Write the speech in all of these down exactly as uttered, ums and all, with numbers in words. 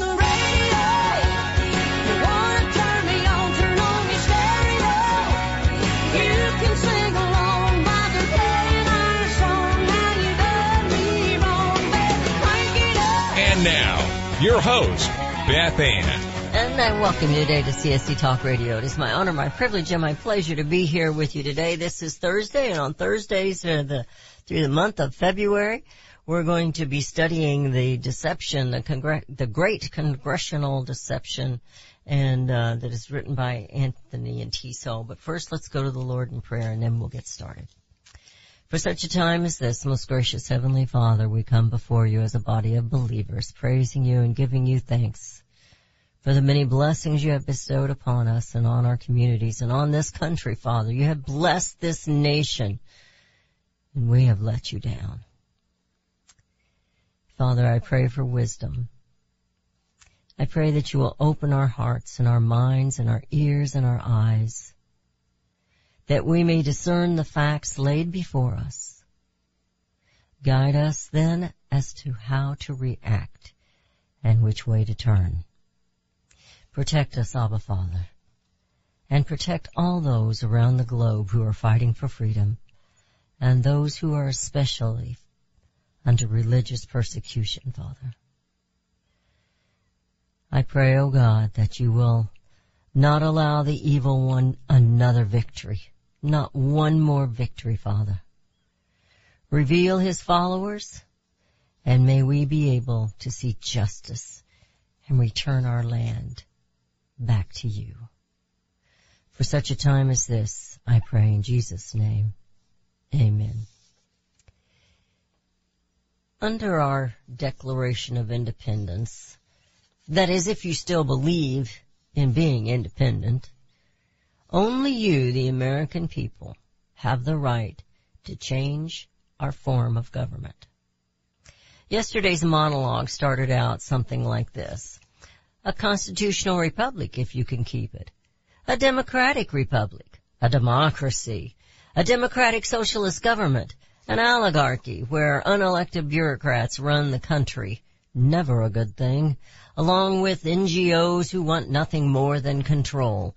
the radio. Now, your host, Beth Ann. And I welcome you today to C S C Talk Radio. It is my honor, my privilege, and my pleasure to be here with you today. This is Thursday, and on Thursdays uh, the, through the month of February, we're going to be studying the deception, the, congr- the great congressional deception, and uh, that is written by Anthony Antiso. But first, let's go to the Lord in prayer, and then we'll get started. For such a time as this, most gracious Heavenly Father, we come before you as a body of believers, praising you and giving you thanks for the many blessings you have bestowed upon us and on our communities and on this country, Father. You have blessed this nation, and we have let you down. Father, I pray for wisdom. I pray that you will open our hearts and our minds and our ears and our eyes, that we may discern the facts laid before us. Guide us then as to how to react and which way to turn. Protect us, Abba Father, and protect all those around the globe who are fighting for freedom and those who are especially under religious persecution, Father. I pray, O God, that you will not allow the evil one another victory. Not one more victory, Father. Reveal his followers, and may we be able to see justice and return our land back to you. For such a time as this, I pray in Jesus' name. Amen. Under our Declaration of Independence, that is, if you still believe in being independent, only you, the American people, have the right to change our form of government. Yesterday's monologue started out something like this. A constitutional republic, if you can keep it. A democratic republic. A democracy. A democratic socialist government. An oligarchy where unelected bureaucrats run the country. Never a good thing. Along with N G Os who want nothing more than control.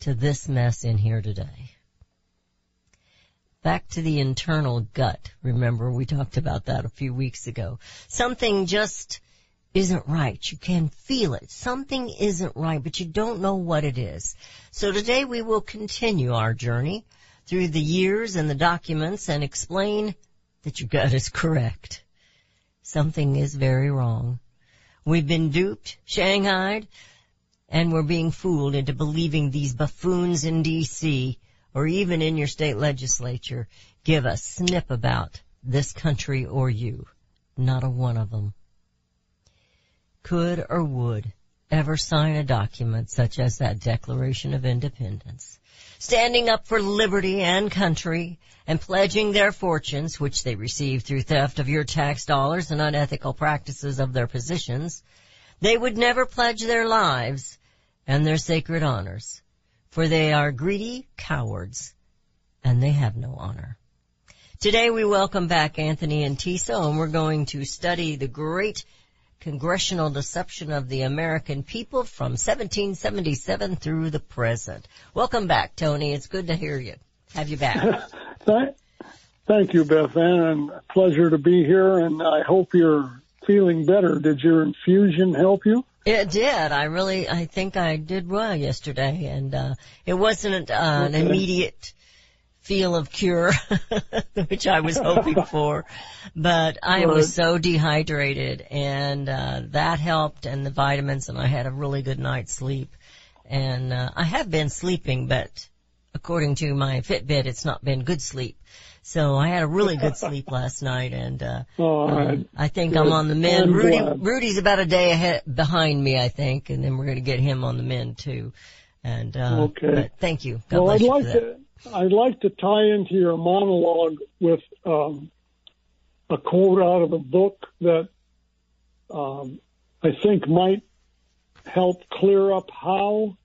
to this mess in here today? Back to the internal gut. Remember, we talked about that a few weeks ago. Something just isn't right. You can feel it. Something isn't right, but you don't know what it is. So today we will continue our journey through the years and the documents and explain that your gut is correct. Something is very wrong. We've been duped, shanghaied, and we're being fooled into believing these buffoons in D C or even in your state legislature give a snip about this country or you. Not a one of them could or would ever sign a document such as that Declaration of Independence, standing up for liberty and country and pledging their fortunes, which they receive through theft of your tax dollars and unethical practices of their positions. They would never pledge their lives and their sacred honors, for they are greedy cowards, and they have no honor. Today we welcome back Anthony Antiso, and we're going to study the great Congressional Deception of the American People from seventeen seventy-seven through the present. Welcome back, Tony. It's good to hear you. Have you back. Thank you, Beth Ann, and a pleasure to be here, and I hope you're feeling better. Did your infusion help you? It did. I really, I think I did well yesterday, and uh, it wasn't uh, an immediate feel of cure, which I was hoping for, but I Good. was so dehydrated, and uh, that helped, and the vitamins, and I had a really good night's sleep, and uh, I have been sleeping, but according to my Fitbit, it's not been good sleep. So I had a really good sleep last night, and uh, oh, um, I think good. I'm on the mend. Rudy, Rudy's about a day ahead behind me, I think, and then we're going to get him on the mend too. And uh, okay. but thank you. God well, bless I'd you like for that. to I'd like to tie into your monologue with um, a quote out of a book that um, I think might help clear up how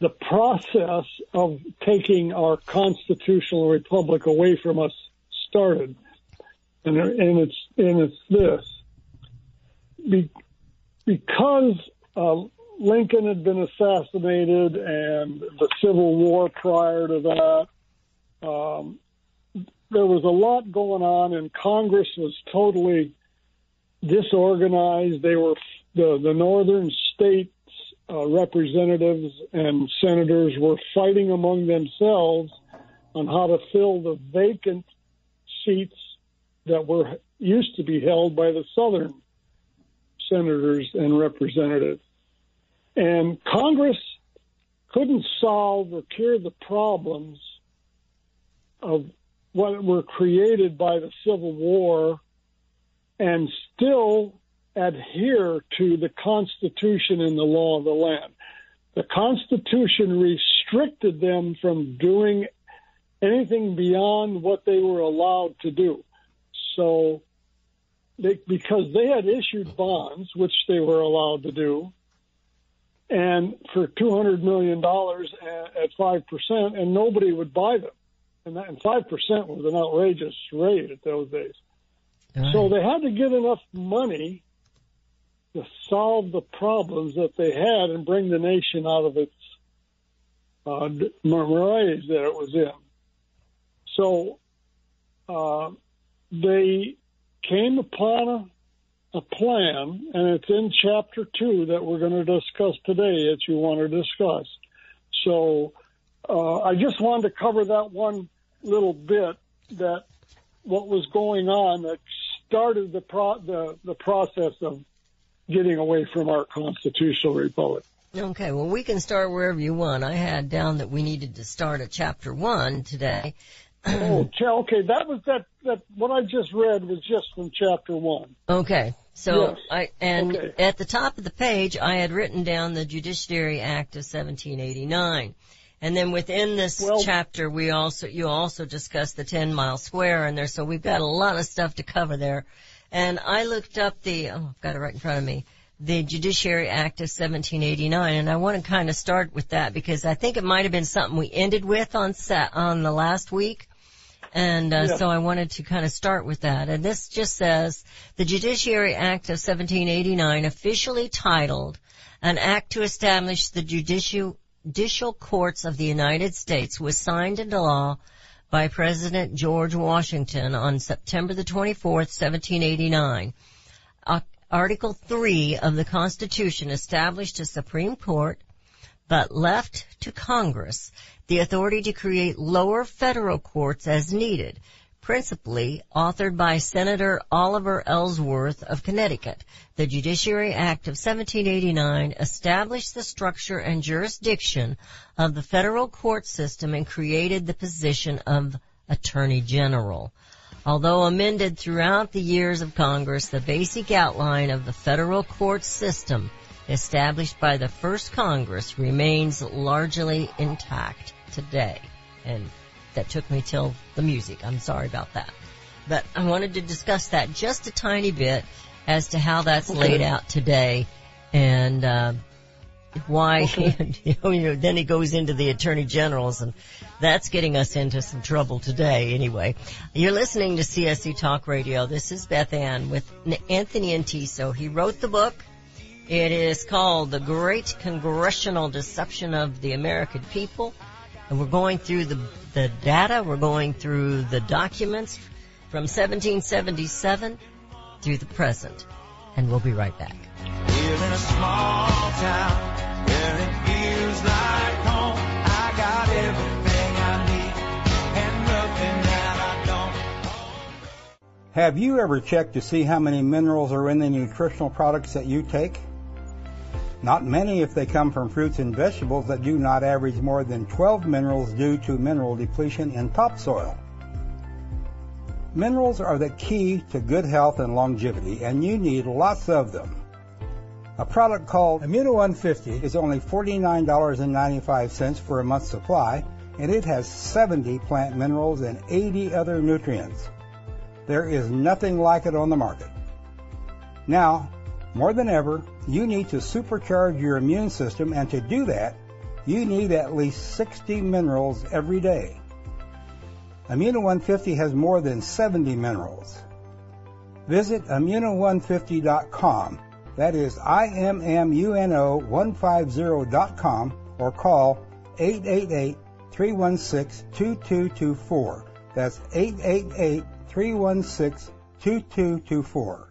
the process of taking our constitutional republic away from us started. And, and it's, and it's this. Be, because uh, Lincoln had been assassinated and the Civil War prior to that, um, there was a lot going on, and Congress was totally disorganized. They were the, the northern state Uh, representatives and senators were fighting among themselves on how to fill the vacant seats that were used to be held by the southern senators and representatives. And Congress couldn't solve or cure the problems of what were created by the Civil War and still adhere to the Constitution and the law of the land. The Constitution restricted them from doing anything beyond what they were allowed to do. So, they, because they had issued bonds, which they were allowed to do, and for two hundred million dollars at five percent, and nobody would buy them. And, that, and five percent was an outrageous rate at those days. Right. So they had to get enough money to solve the problems that they had and bring the nation out of its uh, malaise that it was in. So uh, they came upon a, a plan, and it's in Chapter two that we're going to discuss today that you want to discuss. So uh, I just wanted to cover that one little bit, that what was going on that started the pro- the, the process of getting away from our constitutional republic. Okay, well, we can start wherever you want. I had down that we needed to start at Chapter one today. Oh, okay, that was that, that, what I just read was just from Chapter one. Okay, so, yes. I and okay. At the top of the page, I had written down the Judiciary Act of seventeen eighty-nine. And then within this well, chapter, we also, you also discussed the ten mile square in there, so we've got a lot of stuff to cover there. And I looked up the, oh, I've got it right in front of me, the Judiciary Act of seventeen eighty-nine, and I want to kind of start with that because I think it might have been something we ended with on set, on the last week, and uh, yeah. so I wanted to kind of start with that. And this just says, the Judiciary Act of seventeen eighty-nine, officially titled, an act to establish the judicial, judicial courts of the United States, was signed into law by President George Washington on September the twenty-fourth, seventeen eighty-nine. Article three of the Constitution established a Supreme Court, but left to Congress the authority to create lower federal courts as needed, principally authored by Senator Oliver Ellsworth of Connecticut. The Judiciary Act of seventeen eighty-nine established the structure and jurisdiction of the federal court system and created the position of Attorney General. Although amended throughout the years of Congress, the basic outline of the federal court system established by the first Congress remains largely intact today. And that took me till the music. I'm sorry about that. But I wanted to discuss that just a tiny bit as to how that's okay. laid out today. And uh, why, okay. you know, you know, then he goes into the attorney generals, and that's getting us into some trouble today anyway. You're listening to C S C Talk Radio. This is Beth Ann with Anthony Antiso. He wrote the book. It is called The Great Congressional Deception of the American People. And we're going through the, the data. We're going through the documents from seventeen seventy-seven through the present. And we'll be right back. We're in a small town where it feels like home. I got everything I need and nothing that I don't. Have you ever checked to see how many minerals are in the nutritional products that you take? Not many if they come from fruits and vegetables that do not average more than twelve minerals due to mineral depletion in topsoil. Minerals are the key to good health and longevity, and you need lots of them. A product called Immuno one fifty is only forty-nine dollars and ninety-five cents for a month's supply, and it has seventy plant minerals and eighty other nutrients. There is nothing like it on the market. Now, more than ever, you need to supercharge your immune system, and to do that, you need at least sixty minerals every day. Immuno one fifty has more than seventy minerals. Visit immuno one fifty dot com. That is I M M U N O one fifty dot com or call eight eight eight, three one six, two two two four. That's eight eight eight, three one six, two two two four.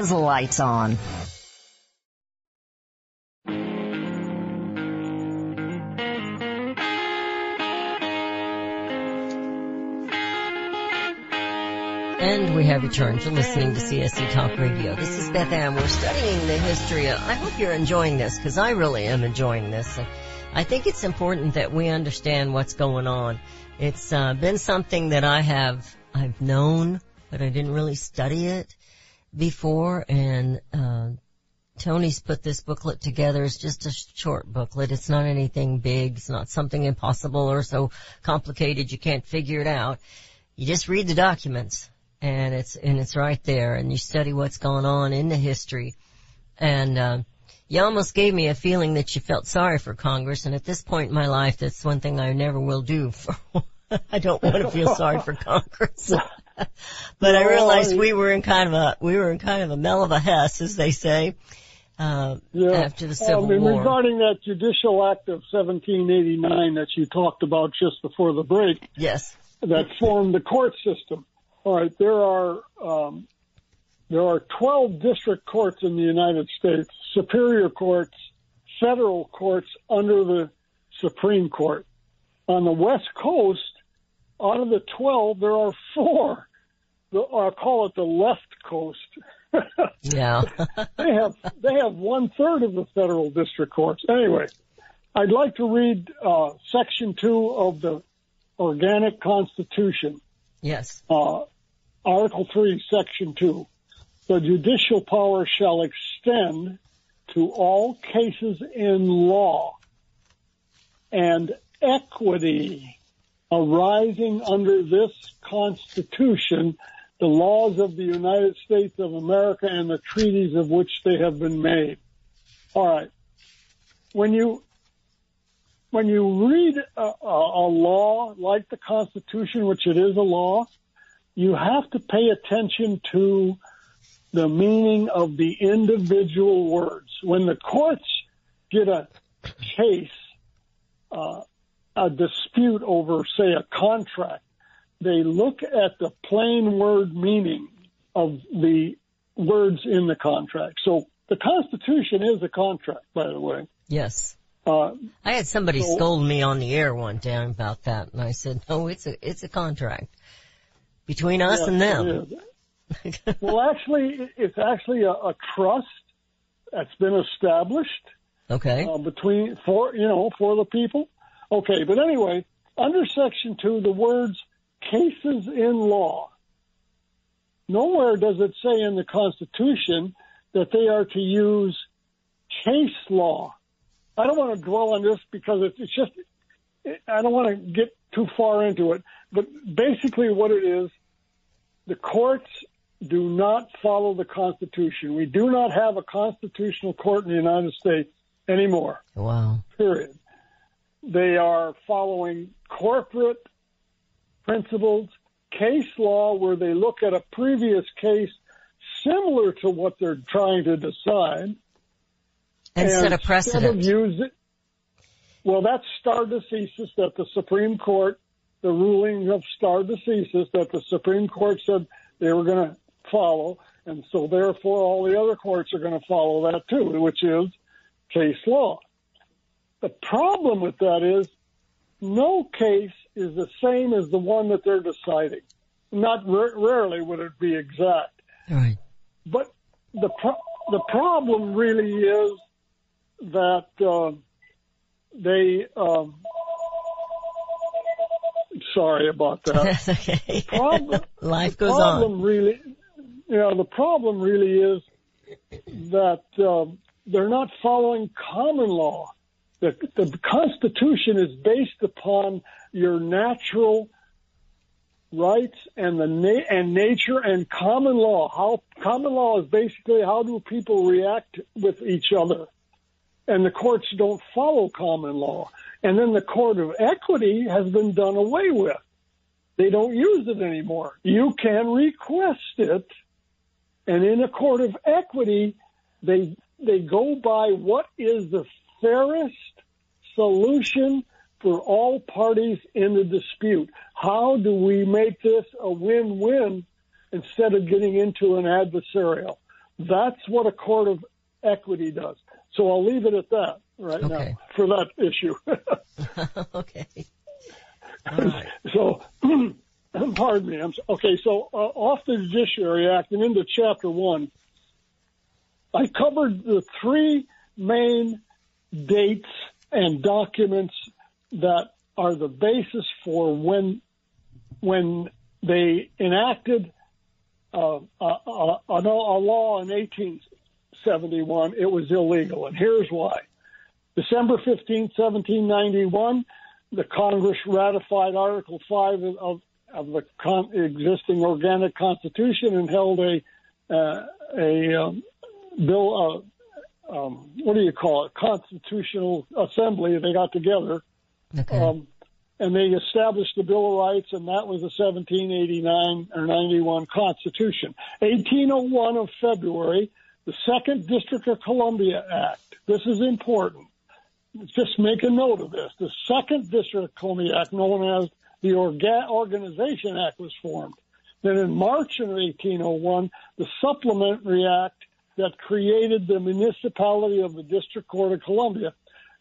has lights on. And we have returned. You're listening to C S C Talk Radio. This is Beth Ann. We're studying the history of, I hope you're enjoying this, because I really am enjoying this. I think it's important that we understand what's going on. It's uh, been something that I have, I've known, but I didn't really study it before, and uh, Tony's put this booklet together. It's just a short booklet. It's not anything big. It's not something impossible or so complicated you can't figure it out. You just read the documents, and it's and it's right there, and you study what's gone on in the history. And uh, you almost gave me a feeling that you felt sorry for Congress, and at this point in my life, that's one thing I never will do. For I don't want to feel sorry for Congress. But I realized we were in kind of a we were in kind of a mell of a hess, as they say, uh, yeah. after the Civil I mean, War. Regarding that Judicial Act of seventeen eighty-nine that you talked about just before the break, yes, that formed the court system. All right, there are um, There are twelve district courts in the United States, superior courts, federal courts under the Supreme Court. On the West Coast, out of the twelve, there are four. The, I call it the left coast. Yeah. they have they have one-third of the federal district courts. Anyway, I'd like to read uh, Section two of the Organic Constitution. Yes. Uh, Article three, Section two. The judicial power shall extend to all cases in law and equity arising under this Constitution, the laws of the United States of America, and the treaties of which they have been made. All right. When you when you read a, a, a law like the Constitution, which it is a law, you have to pay attention to the meaning of the individual words. When the courts get a case, uh, a dispute over, say, a contract, they look at the plain word meaning of the words in the contract. So the Constitution is a contract, by the way. Yes. Uh, I had somebody so, scold me on the air one time about that, and I said, no, it's a, it's a contract between us yeah, and them. Well, actually, it's actually a, a trust that's been established. Okay. Uh, between for you know for the people. Okay, but anyway, under Section two, the words "cases in law." Nowhere does it say in the Constitution that they are to use case law. I don't want to dwell on this because it's, it's just I don't want to get too far into it. But basically, what it is, the courts do not follow the Constitution. We do not have a constitutional court in the United States anymore. Wow. Period. They are following corporate principles, case law, where they look at a previous case similar to what they're trying to decide. And, and set a precedent. Instead of use it, well, that's stare decisis that the Supreme Court, the ruling of stare decisis that the Supreme Court said they were going to follow, and so therefore all the other courts are going to follow that too, which is case law. The problem with that is no case is the same as the one that they're deciding. Not r- rarely would it be exact. Right. But the pro- the problem really is that uh, they. Um, sorry about that. That's okay. Problem, Life goes on. Really, you know, the problem really is that um, they're not following common law. The, the Constitution is based upon your natural rights and the na- and nature and common law. How common law is basically how do people react with each other, and the courts don't follow common law. And then the court of equity has been done away with. They don't use it anymore. You can request it, and in a court of equity, they they go by what is the fairest solution for all parties in the dispute. How do we make this a win-win instead of getting into an adversarial? That's what a court of equity does. So I'll leave it at that right okay. now for that issue. Okay. All right. So, pardon me. I'm, okay, so uh, off the Judiciary Act and into Chapter one, I covered the three main dates and documents that are the basis for when when they enacted uh, a, a, a law in eighteen seventy-one. It was illegal, and here's why. December fifteenth, seventeen ninety-one, the Congress ratified Article five of, of the con- existing Organic Constitution and held a uh, a um, bill. Uh, Um, what do you call it? Constitutional Assembly. They got together, okay. um, and they established the Bill of Rights, and that was the seventeen eighty-nine or ninety-one Constitution. eighteen oh one of February, the Second District of Columbia Act. This is important. Just make a note of this. The Second District of Columbia Act, known as the Orga- Organization Act, was formed. Then in March of eighteen oh one, the Supplementary Act that created the municipality of the District Court of Columbia.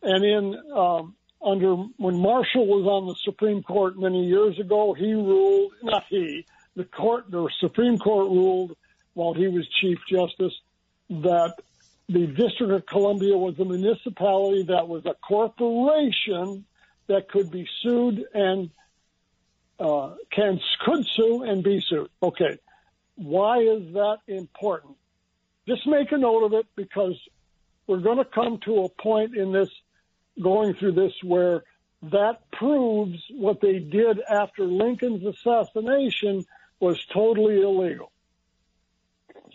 And in um, under when Marshall was on the Supreme Court many years ago, he ruled, not he, the court, the Supreme Court ruled while he was Chief Justice that the District of Columbia was a municipality that was a corporation that could be sued and uh, can could sue and be sued. Okay, why is that important? Just make a note of it, because we're going to come to a point in this, going through this, where that proves what they did after Lincoln's assassination was totally illegal.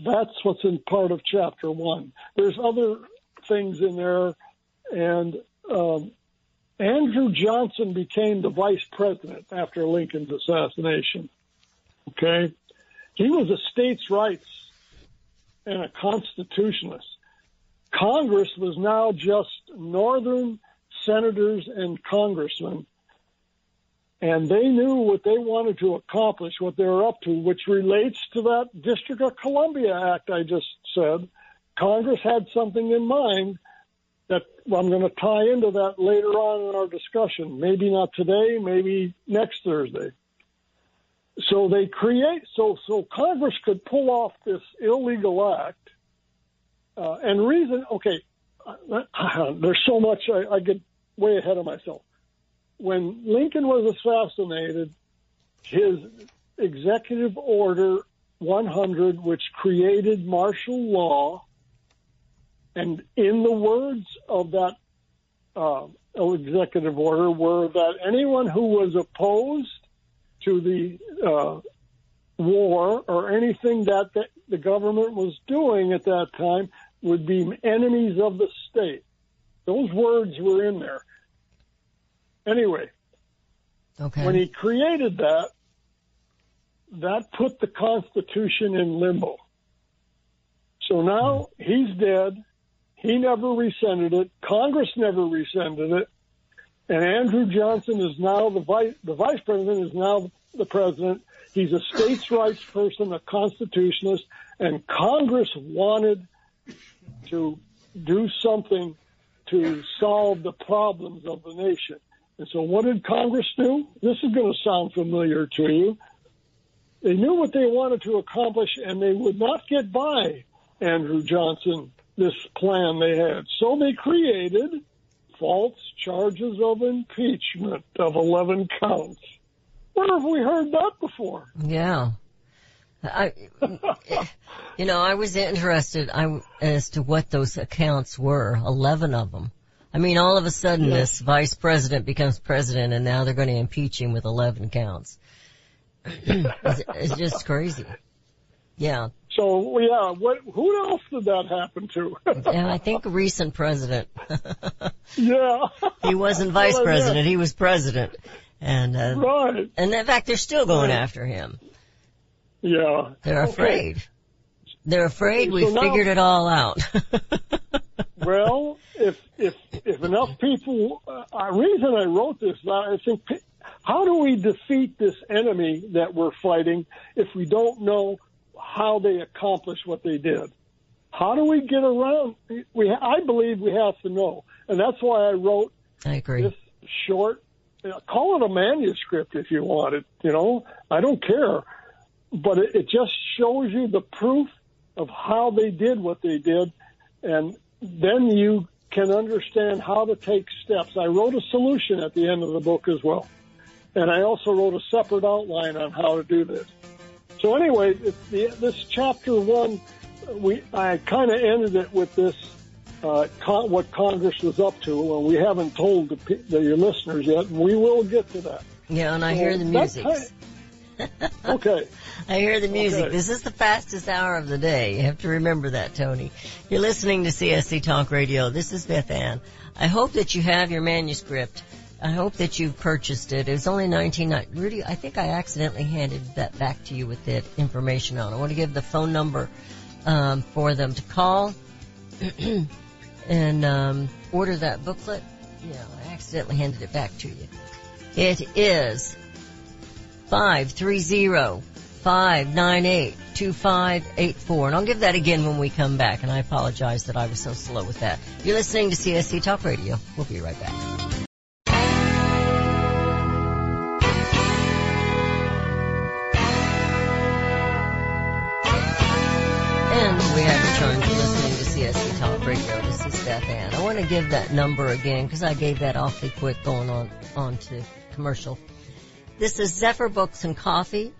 That's what's in part of Chapter One. There's other things in there, and um, Andrew Johnson became the vice president after Lincoln's assassination. Okay, he was a states' rights and a constitutionalist. Congress was now just northern senators and congressmen, and they knew what they wanted to accomplish, what they were up to, which relates to that District of Columbia Act I just said. Congress had something in mind that I'm going to tie into that later on in our discussion. Maybe not today, maybe next Thursday. So they create, so so Congress could pull off this illegal act, uh, and reason. Okay, uh, there's so much I, I get way ahead of myself. When Lincoln was assassinated, his Executive Order one hundred, which created martial law, and in the words of that uh, executive order were that anyone who was opposed to the uh, war or anything that the, the government was doing at that time would be enemies of the state. Those words were in there. Anyway, okay. When he created that, that put the Constitution in limbo. So now he's dead. He never rescinded it. Congress never rescinded it. And Andrew Johnson is now the vice, the vice president is now the president. He's a states' rights person, a constitutionalist, and Congress wanted to do something to solve the problems of the nation. And so what did Congress do? This is going to sound familiar to you. They knew what they wanted to accomplish, and they would not get by Andrew Johnson, this plan they had. So they created false charges of impeachment of eleven counts. Where have we heard that before? Yeah. I, you know, I was interested I, as to what those accounts were, eleven of them. I mean, all of a sudden, yes. This vice president becomes president, and now they're going to impeach him with eleven counts. it's, it's just crazy. Yeah. So, yeah, what, who else did that happen to? Yeah, I think a recent president. Yeah. He wasn't vice president. He was president. And, uh, right. And, in fact, they're still going right. after him. Yeah. They're okay. afraid. They're afraid so we now, figured it all out. Well, if if if enough people, the uh, reason I wrote this, I think, how do we defeat this enemy that we're fighting if we don't know how they accomplished what they did? How do we get around? We, I believe we have to know, and that's why I wrote I agree. this short. Uh, call it a manuscript if you want it. You know, I don't care, but it, it just shows you the proof of how they did what they did, and then you can understand how to take steps. I wrote a solution at the end of the book as well, and I also wrote a separate outline on how to do this. So anyway, the, this chapter one, we I kind of ended it with this, uh, con, what Congress was up to, and we haven't told the, the, your listeners yet, and we will get to that. Yeah, and so I hear the music. Okay. I hear the music. Okay. This is the fastest hour of the day. You have to remember that, Tony. You're listening to C S C Talk Radio. This is Beth Ann. I hope that you have your manuscript. I hope that you've purchased it. It was only nineteen dollars. Rudy, I think I accidentally handed that back to you with that information on. I want to give the phone number um, for them to call and um, order that booklet. Yeah, I accidentally handed it back to you. It is five three zero eight five five, nine eight two, five eight four. And I'll give that again when we come back. And I apologize that I was so slow with that. You're listening to C S C Talk Radio. We'll be right back. We have returned to listening to C S C Talk Radio. This is Beth Ann. I want to give that number again because I gave that awfully quick going on, on to commercial. This is Zephyr Books and Coffee.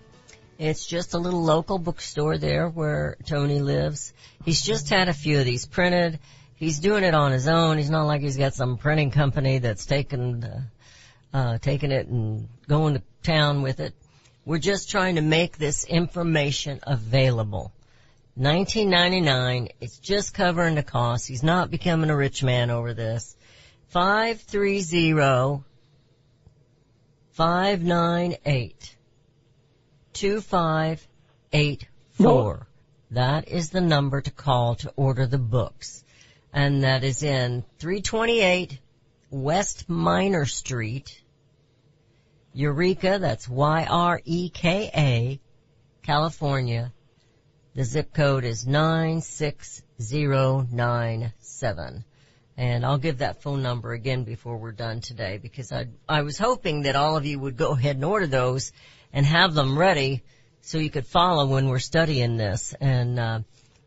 It's just a little local bookstore there where Tony lives. He's just had a few of these printed. He's doing it on his own. He's not like he's got some printing company that's taking, uh, uh, taking it and going to town with it. We're just trying to make this information available. nineteen ninety-nine, it's just covering the cost. He's not becoming a rich man over this. five three zero, five nine eight, two five eight four. That is the number to call to order the books. And that is in three twenty-eight West Minor Street, Eureka, that's Y R E K A, California. The zip code is nine six zero nine seven. And I'll give that phone number again before we're done today because I I was hoping that all of you would go ahead and order those and have them ready so you could follow when we're studying this. And uh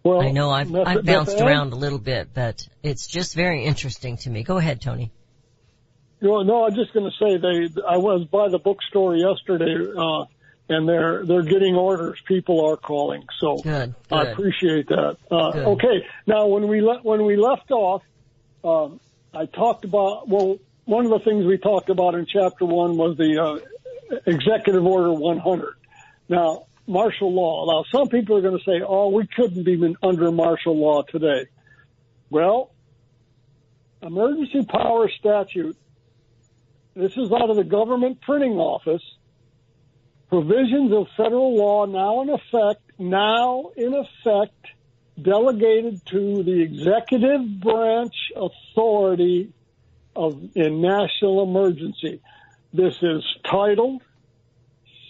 well, I know I've, I've bounced around a little bit, but it's just very interesting to me. Go ahead, Tony. Well, no, I'm just going to say they. I was by the bookstore yesterday, uh And they're, they're getting orders. People are calling. So good, good. I appreciate that. Uh, good. Okay. Now, when we le- when we left off, um, I talked about, well, one of the things we talked about in chapter one was the, uh, Executive Order one hundred. Now, martial law. Now, some people are going to say, oh, we couldn't be under martial law today. Well, emergency power statute. This is out of the government printing office. Provisions of federal law now in effect, now in effect, delegated to the executive branch authority of in national emergency. This is titled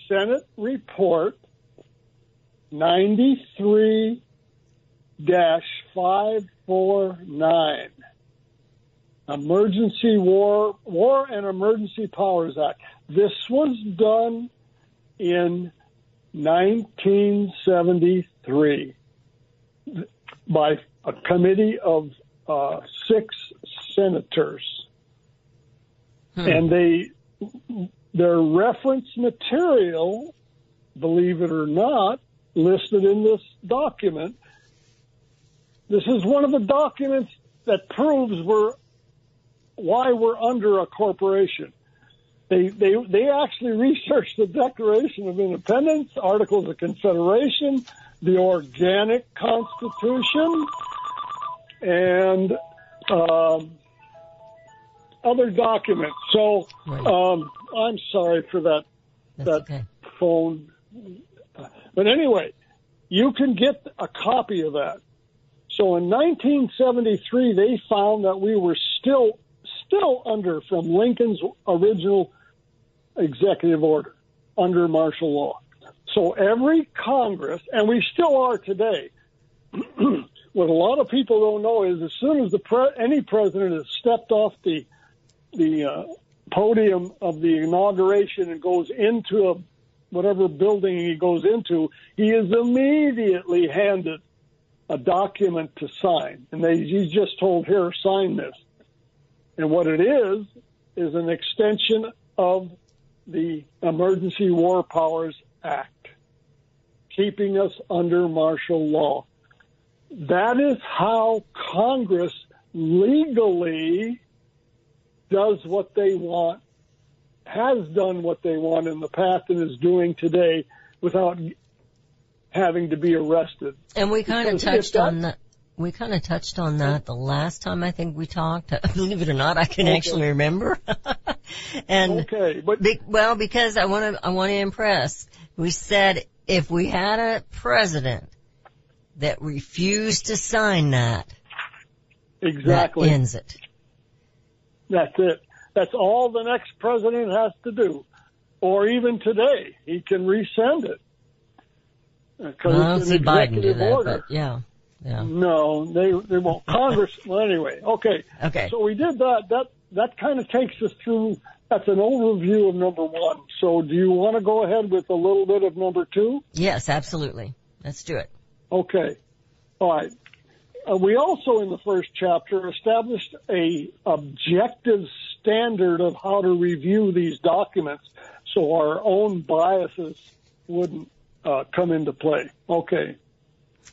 Senate Report ninety-three dash five forty-nine, Emergency War, War and Emergency Powers Act. This was done in nineteen seventy-three by a committee of uh, six senators. Hmm. And they, their reference material, believe it or not, listed in this document. This is one of the documents that proves we're, why we're under a corporation. They, they, they actually researched the Declaration of Independence, Articles of Confederation, the Organic Constitution, and, um, other documents. So, right. um, I'm sorry for that, That's that okay. phone. But anyway, you can get a copy of that. So in nineteen seventy-three, they found that we were still, still under from Lincoln's original executive order under martial law. So every Congress, and we still are today, what a lot of people don't know is as soon as the pre- any president has stepped off the the uh, podium of the inauguration and goes into a, whatever building he goes into, he is immediately handed a document to sign. And they, he's just told, here, sign this. And what it is, is an extension of the Emergency War Powers Act, keeping us under martial law. That is how Congress legally does what they want, has done what they want in the past, and is doing today without having to be arrested. And we kind of touched on that. We kind of touched on that the last time I think we talked. Believe it or not, I can okay. actually remember. and okay, but be, well, because I want to, I want to impress. We said if we had a president that refused to sign that, exactly, that ends it. That's it. That's all the next president has to do, or even today he can rescind it. Uh, I don't see Biden do that, order. But yeah. Yeah. No, they they won't. Congress, well, anyway. Okay. Okay. So we did that. That that kind of takes us through. That's an overview of number one. So do you want to go ahead with a little bit of number two? Yes, absolutely. Let's do it. Okay. All right. Uh, we also, in the first chapter, established a objective standard of how to review these documents so our own biases wouldn't uh, come into play. Okay.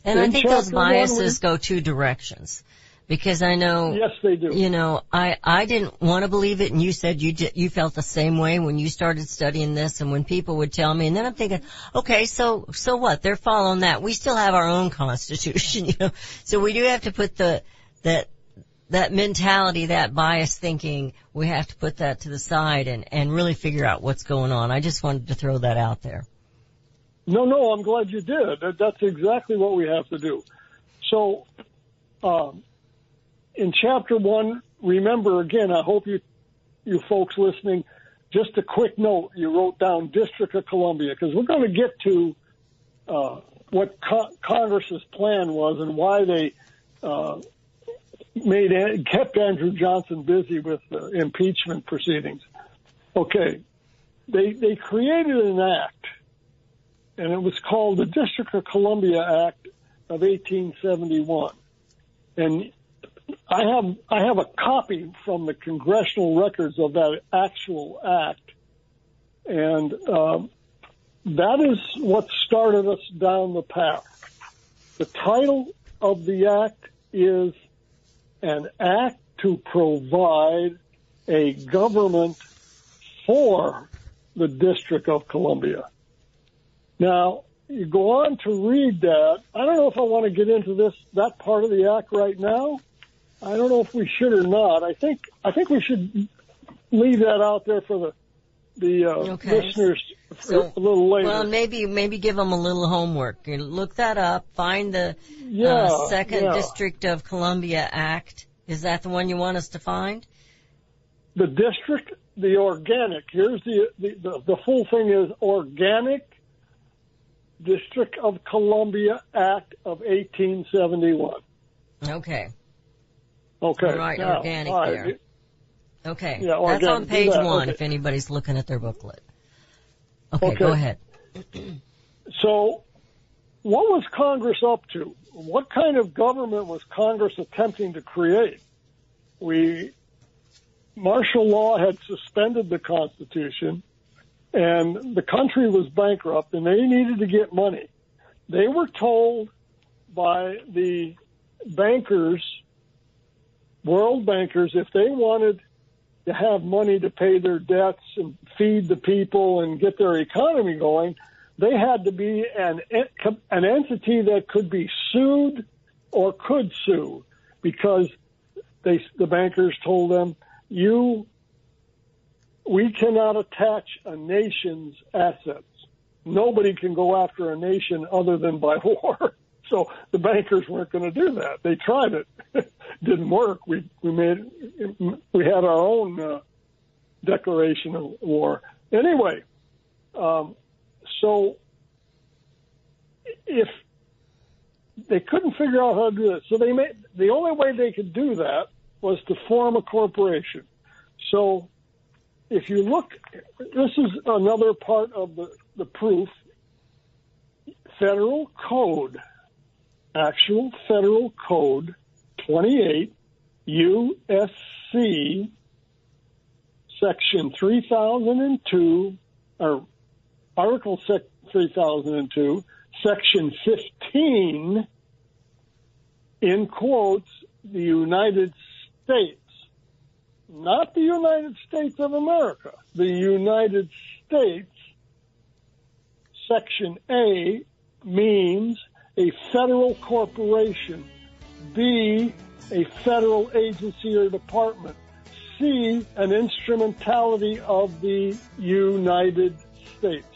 And in I think those biases one, we... go two directions, because I know, yes, they do. You know, I, I didn't want to believe it, and you said you d- you felt the same way when you started studying this, and when people would tell me, and then I'm thinking, okay, so so what? They're following that. We still have our own Constitution, you know. So we do have to put the that that mentality, that bias thinking, we have to put that to the side and and really figure out what's going on. I just wanted to throw that out there. No, no, I'm glad you did. That's exactly what we have to do. So, um, in chapter one, remember again, I hope you, you folks listening, just a quick note, you wrote down District of Columbia, because we're going to get to, uh, what co- Congress's plan was and why they, uh, made, kept Andrew Johnson busy with uh, impeachment proceedings. Okay. They, they created an act. And it was called the District of Columbia Act of eighteen seventy-one. And I have, I have a copy from the congressional records of that actual act. And, um, that is what started us down the path. The title of the act is An Act to Provide a Government for the District of Columbia. Now, you go on to read that. I don't know if I want to get into this, that part of the act right now. I don't know if we should or not. I think, I think we should leave that out there for the, the, uh, okay. listeners so, a little later. Well, maybe, maybe give them a little homework. Look that up. Find the yeah, uh, second yeah. District of Columbia Act. Is that the one you want us to find? The district, the organic. Here's the, the, the, the full thing is Organic District of Columbia Act of eighteen seventy-one. Okay. Okay. All right, now, organic all right. there. Okay. Yeah, organic. That's on page that. one okay. if anybody's looking at their booklet. Okay, okay. Go ahead. So, what was Congress up to? What kind of government was Congress attempting to create? We, martial law had suspended the Constitution. And the country was bankrupt, and they needed to get money. They were told by the bankers, world bankers, if they wanted to have money to pay their debts and feed the people and get their economy going, they had to be an an entity that could be sued or could sue, because they, the bankers told them, you we cannot attach a nation's assets. Nobody can go after a nation other than by war. So the bankers weren't going to do that. They tried it. It didn't work. We we made we had our own uh, declaration of war. Anyway, um, so if they couldn't figure out how to do it, so they made, the only way they could do that was to form a corporation. So if you look, this is another part of the, the proof. Federal Code, actual Federal Code, twenty-eight U S C, Section three thousand two, or Article three thousand two, Section fifteen, in quotes, the United States. Not the United States of America. The United States, Section A, means a federal corporation. B, a federal agency or department. C, an instrumentality of the United States.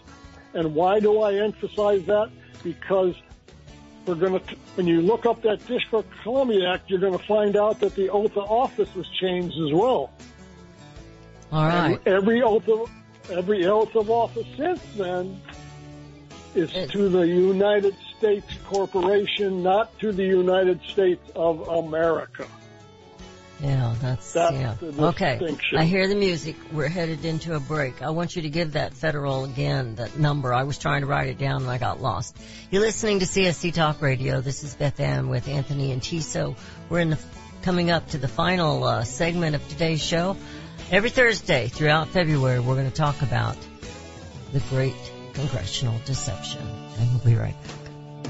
And why do I emphasize that? Because we're going to, when you look up that District of Columbia Act, you're going to find out that the oath of office was changed as well. All right. And every oath of every oath of office since then It's it, to the United States Corporation, not to the United States of America. Yeah, that's, that's yeah. The okay. I hear the music. We're headed into a break. I want you to give that federal again, that number. I was trying to write it down and I got lost. You're listening to C S C Talk Radio. This is Beth Ann with Anthony Antiso. We're in the, coming up to the final uh, segment of today's show. Every Thursday throughout February, we're going to talk about the great congressional deception. And we'll be right back.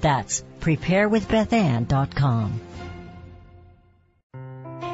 That's prepare with beth ann dot com.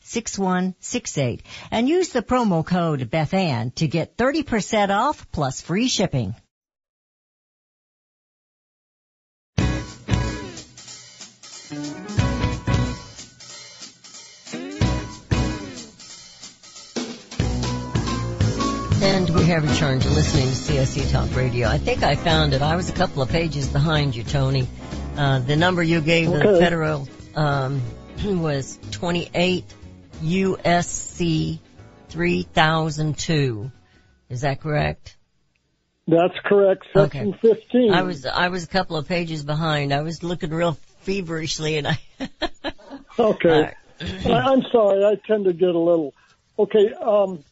six one six eight and use the promo code Beth Ann to get thirty percent off plus free shipping. And we have returned to listening to C S C Talk Radio. I think I found it. I was a couple of pages behind you, Tony. Uh, the number you gave okay. the federal um, was twenty-eight U S C three thousand two. Is that correct? That's correct. Section okay. fifteen. I was I was a couple of pages behind. I was looking real feverishly, and I. okay. Right. I'm sorry. I tend to get a little. Okay. Um,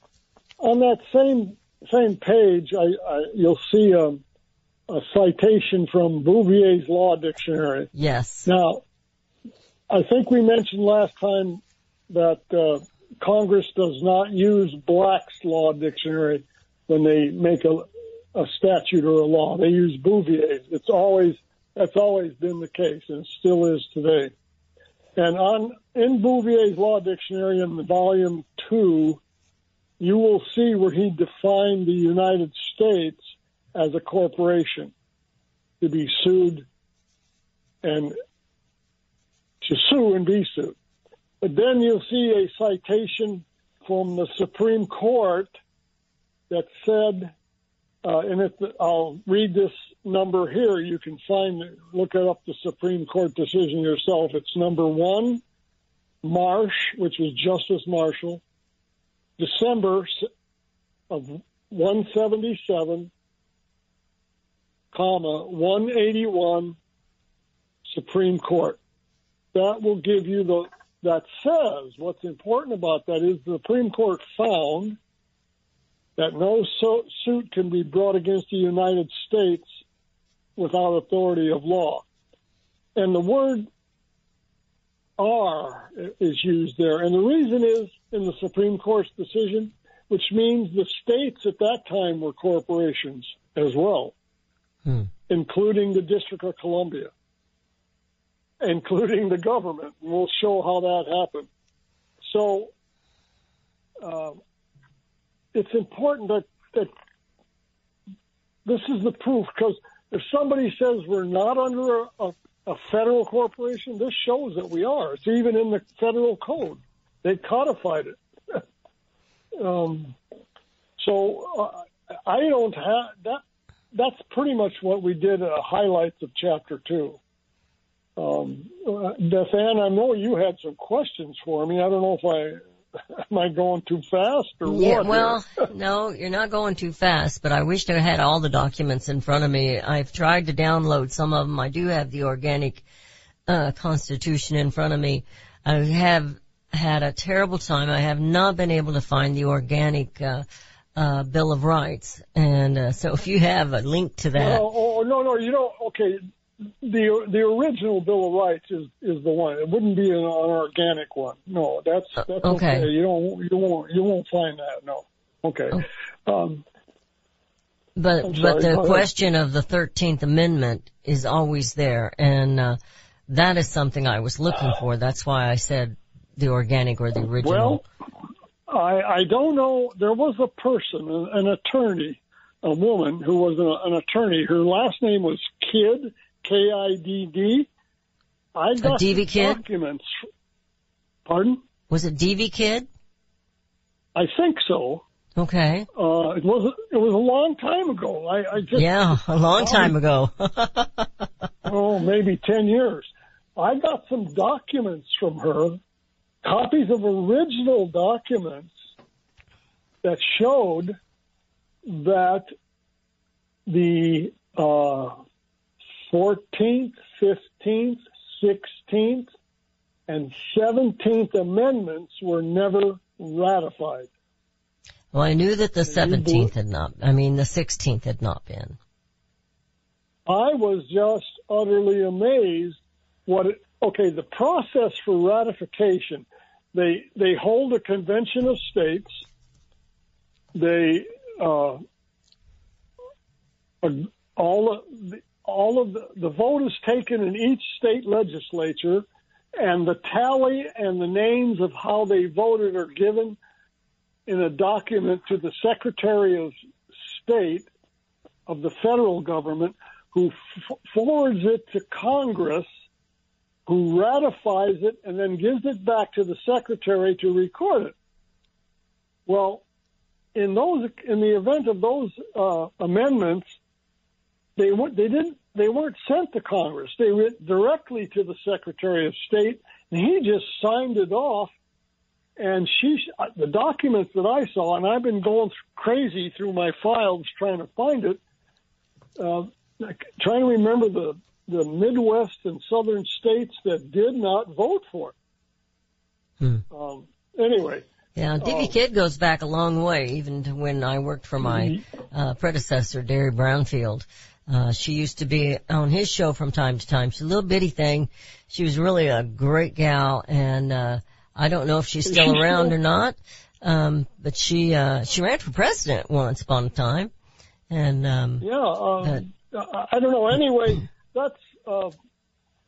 on that same same page, I, I you'll see a, a citation from Bouvier's Law Dictionary. Yes. Now, I think we mentioned last time that uh, Congress does not use Black's Law Dictionary when they make a, a statute or a law. They use Bouvier's. It's always that's always been the case, and it still is today. And on in Bouvier's Law Dictionary, in volume two, you will see where he defined the United States as a corporation to be sued and to sue and be sued. But then you'll see a citation from the Supreme Court that said, uh, and if the, I'll read this number here. You can find, look it up, the Supreme Court decision yourself. It's number one, Marsh, which is Justice Marshall, December of one seventy-seven, comma, one eighty-one, Supreme Court. That will give you the, that says, what's important about that is the Supreme Court found that no so, suit can be brought against the United States without authority of law. And the word are is used there. And the reason is in the Supreme Court's decision, which means the states at that time were corporations as well, hmm. including the District of Columbia, including the government. And we'll show how that happened. So uh, it's important that, that this is the proof, because if somebody says we're not under a, a A federal corporation, this shows that we are. It's even in the federal code. They codified it. um, so uh, I don't have that. That's pretty much what we did in the highlights of Chapter two. Um, uh, Beth-Ann, I know you had some questions for me. I don't know if I am I going too fast or yeah, what. Well, no, you're not going too fast, but I wish I had all the documents in front of me. I've tried to download some of them. I do have the organic uh, Constitution in front of me. I have had a terrible time. I have not been able to find the organic uh, uh, Bill of Rights, and uh, so if you have a link to that. No, oh, no, no, you know, okay, the the original Bill of Rights is, is the one. It wouldn't be an, an organic one. No, that's that's okay. okay. You don't you won't you won't find that. No. Okay. Um, but but the question of the thirteenth Amendment is always there, and uh, that is something I was looking for. That's why I said the organic or the original. Well, I I don't know. There was a person, an, an attorney, a woman who was an, an attorney. Her last name was Kidd. K I D D. I got the documents. Pardon? Was it D B. Kidd? I think so. Okay. Uh, it was it was a long time ago. I, I just yeah, a long time I, ago. oh, maybe ten years. I got some documents from her, copies of original documents that showed that the. Uh, fourteenth, fifteenth, sixteenth, and seventeenth Amendments were never ratified. Well, I knew that the seventeenth had not, I mean, the sixteenth had not been. I was just utterly amazed what, it, okay, the process for ratification, they, they hold a convention of states, they, uh, all the, All of the, the vote is taken in each state legislature, and the tally and the names of how they voted are given in a document to the Secretary of State of the federal government, who f- forwards it to Congress, who ratifies it, and then gives it back to the Secretary to record it. Well, in those, in the event of those uh, amendments, they w- they didn't they weren't sent to Congress. They went directly to the Secretary of State, and he just signed it off. And she, the documents that I saw, and I've been going crazy through my files trying to find it, uh, trying to remember the, the Midwest and Southern states that did not vote for it. Hmm. Um, anyway. Yeah, D B. Um, Kidd goes back a long way, even to when I worked for my uh, predecessor, Derry Brownfield. Uh, she used to be on his show from time to time. She's a little bitty thing. She was really a great gal, and uh, I don't know if she's still she around still? or not, um, but she uh, she ran for president once upon a time. And um, yeah, um, but, I don't know. Anyway, that's uh,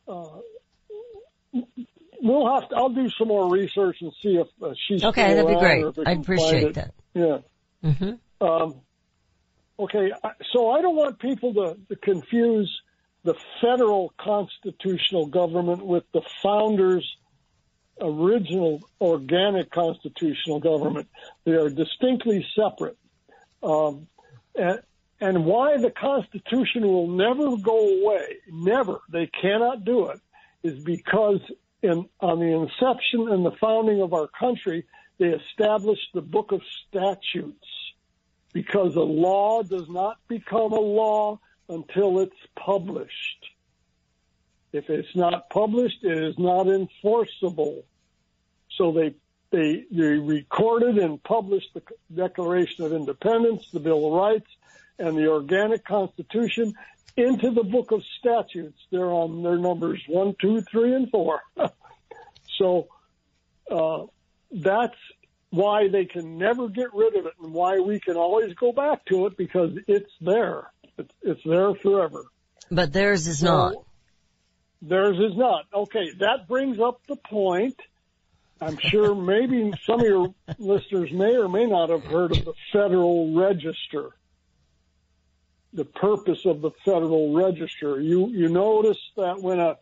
uh, we'll have to, I'll do some more research and see if uh, she's okay. Still that'd around be great. I appreciate that. Yeah. Mm-hmm. Um, okay, so I don't want people to, to confuse the federal constitutional government with the founders' original organic constitutional government. They are distinctly separate. Um, and, and why the Constitution will never go away, never, they cannot do it, is because in, on the inception and the founding of our country, they established the Book of Statutes, because a law does not become a law until it's published. If it's not published, it is not enforceable. So they they, they recorded and published the Declaration of Independence, the Bill of Rights, and the Organic Constitution into the Book of Statutes. They're on their numbers one, two, three, and four. So uh, that's why they can never get rid of it, and why we can always go back to it, because it's there. It's, it's there forever. But theirs is so, not. Theirs is not. Okay, that brings up the point. I'm sure maybe some of your listeners may or may not have heard of the Federal Register, the purpose of the Federal Register. You, you notice that when a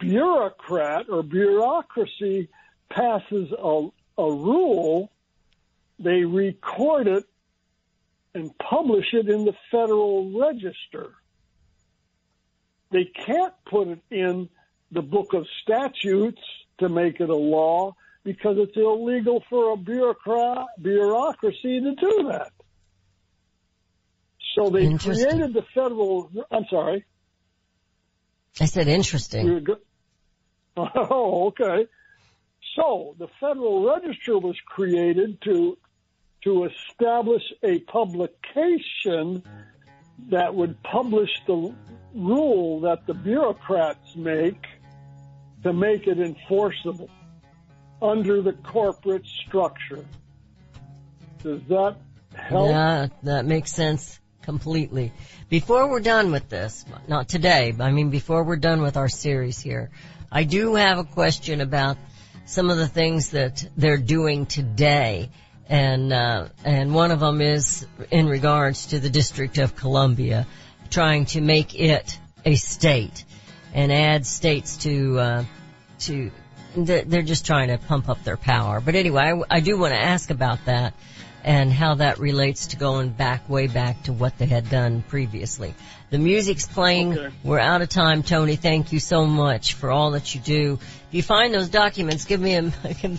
bureaucrat or bureaucracy passes a a rule, they record it and publish it in the Federal Register. They can't put it in the Book of Statutes to make it a law, because it's illegal for a bureaucrat, bureaucracy to do that. So they created the Federal... I'm sorry. I said interesting. Oh, okay. So the Federal Register was created to to establish a publication that would publish the rule that the bureaucrats make to make it enforceable under the corporate structure. Does that help? Yeah, that makes sense completely. Before we're done with this, not today, I mean before we're done with our series here, I do have a question about some of the things that they're doing today, and uh, and one of them is in regards to the District of Columbia, trying to make it a state and add states to uh, to. They're just trying to pump up their power. But anyway, I, I do want to ask about that and how that relates to going back way back to what they had done previously. The music's playing. Okay. We're out of time, Tony. Thank you so much for all that you do. If you find those documents, give me them. Can,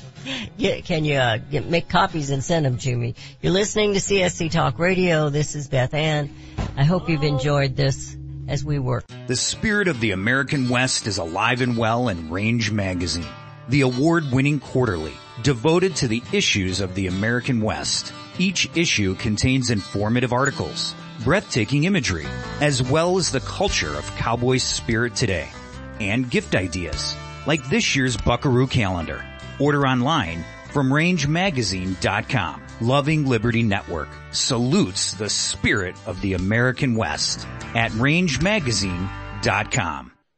can you uh, get, make copies and send them to me? You're listening to C S C Talk Radio. This is Beth Ann. I hope you've enjoyed this as we work. The spirit of the American West is alive and well in Range Magazine, the award-winning quarterly devoted to the issues of the American West. Each issue contains informative articles, breathtaking imagery, as well as the culture of cowboy spirit today, and gift ideas like this year's Buckaroo calendar. Order online from range magazine dot com. Loving Liberty Network salutes the spirit of the American West at range magazine dot com.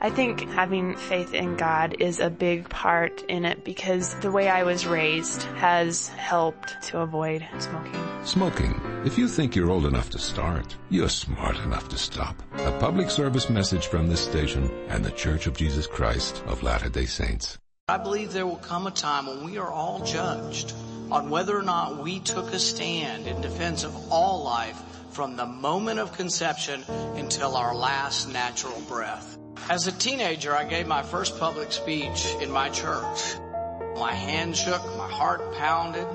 I think having faith in God is a big part in it, because the way I was raised has helped to avoid smoking. Smoking If you think you're old enough to start, you're smart enough to stop. A public service message from this station and the Church of Jesus Christ of Latter-day Saints. I believe there will come a time when we are all judged on whether or not we took a stand in defense of all life from the moment of conception until our last natural breath. As a teenager, I gave my first public speech in my church. My hand shook, my heart pounded.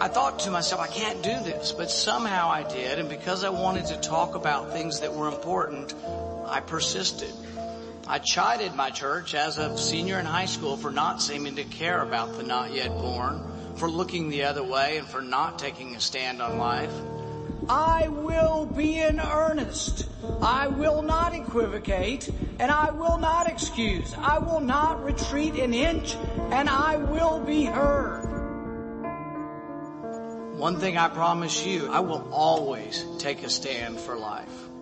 I thought to myself, I can't do this, but somehow I did, and because I wanted to talk about things that were important, I persisted. I chided my church as a senior in high school for not seeming to care about the not yet born, for looking the other way, and for not taking a stand on life. I will be in earnest. I will not equivocate, and I will not excuse. I will not retreat an inch, and I will be heard. One thing I promise you, I will always take a stand for life.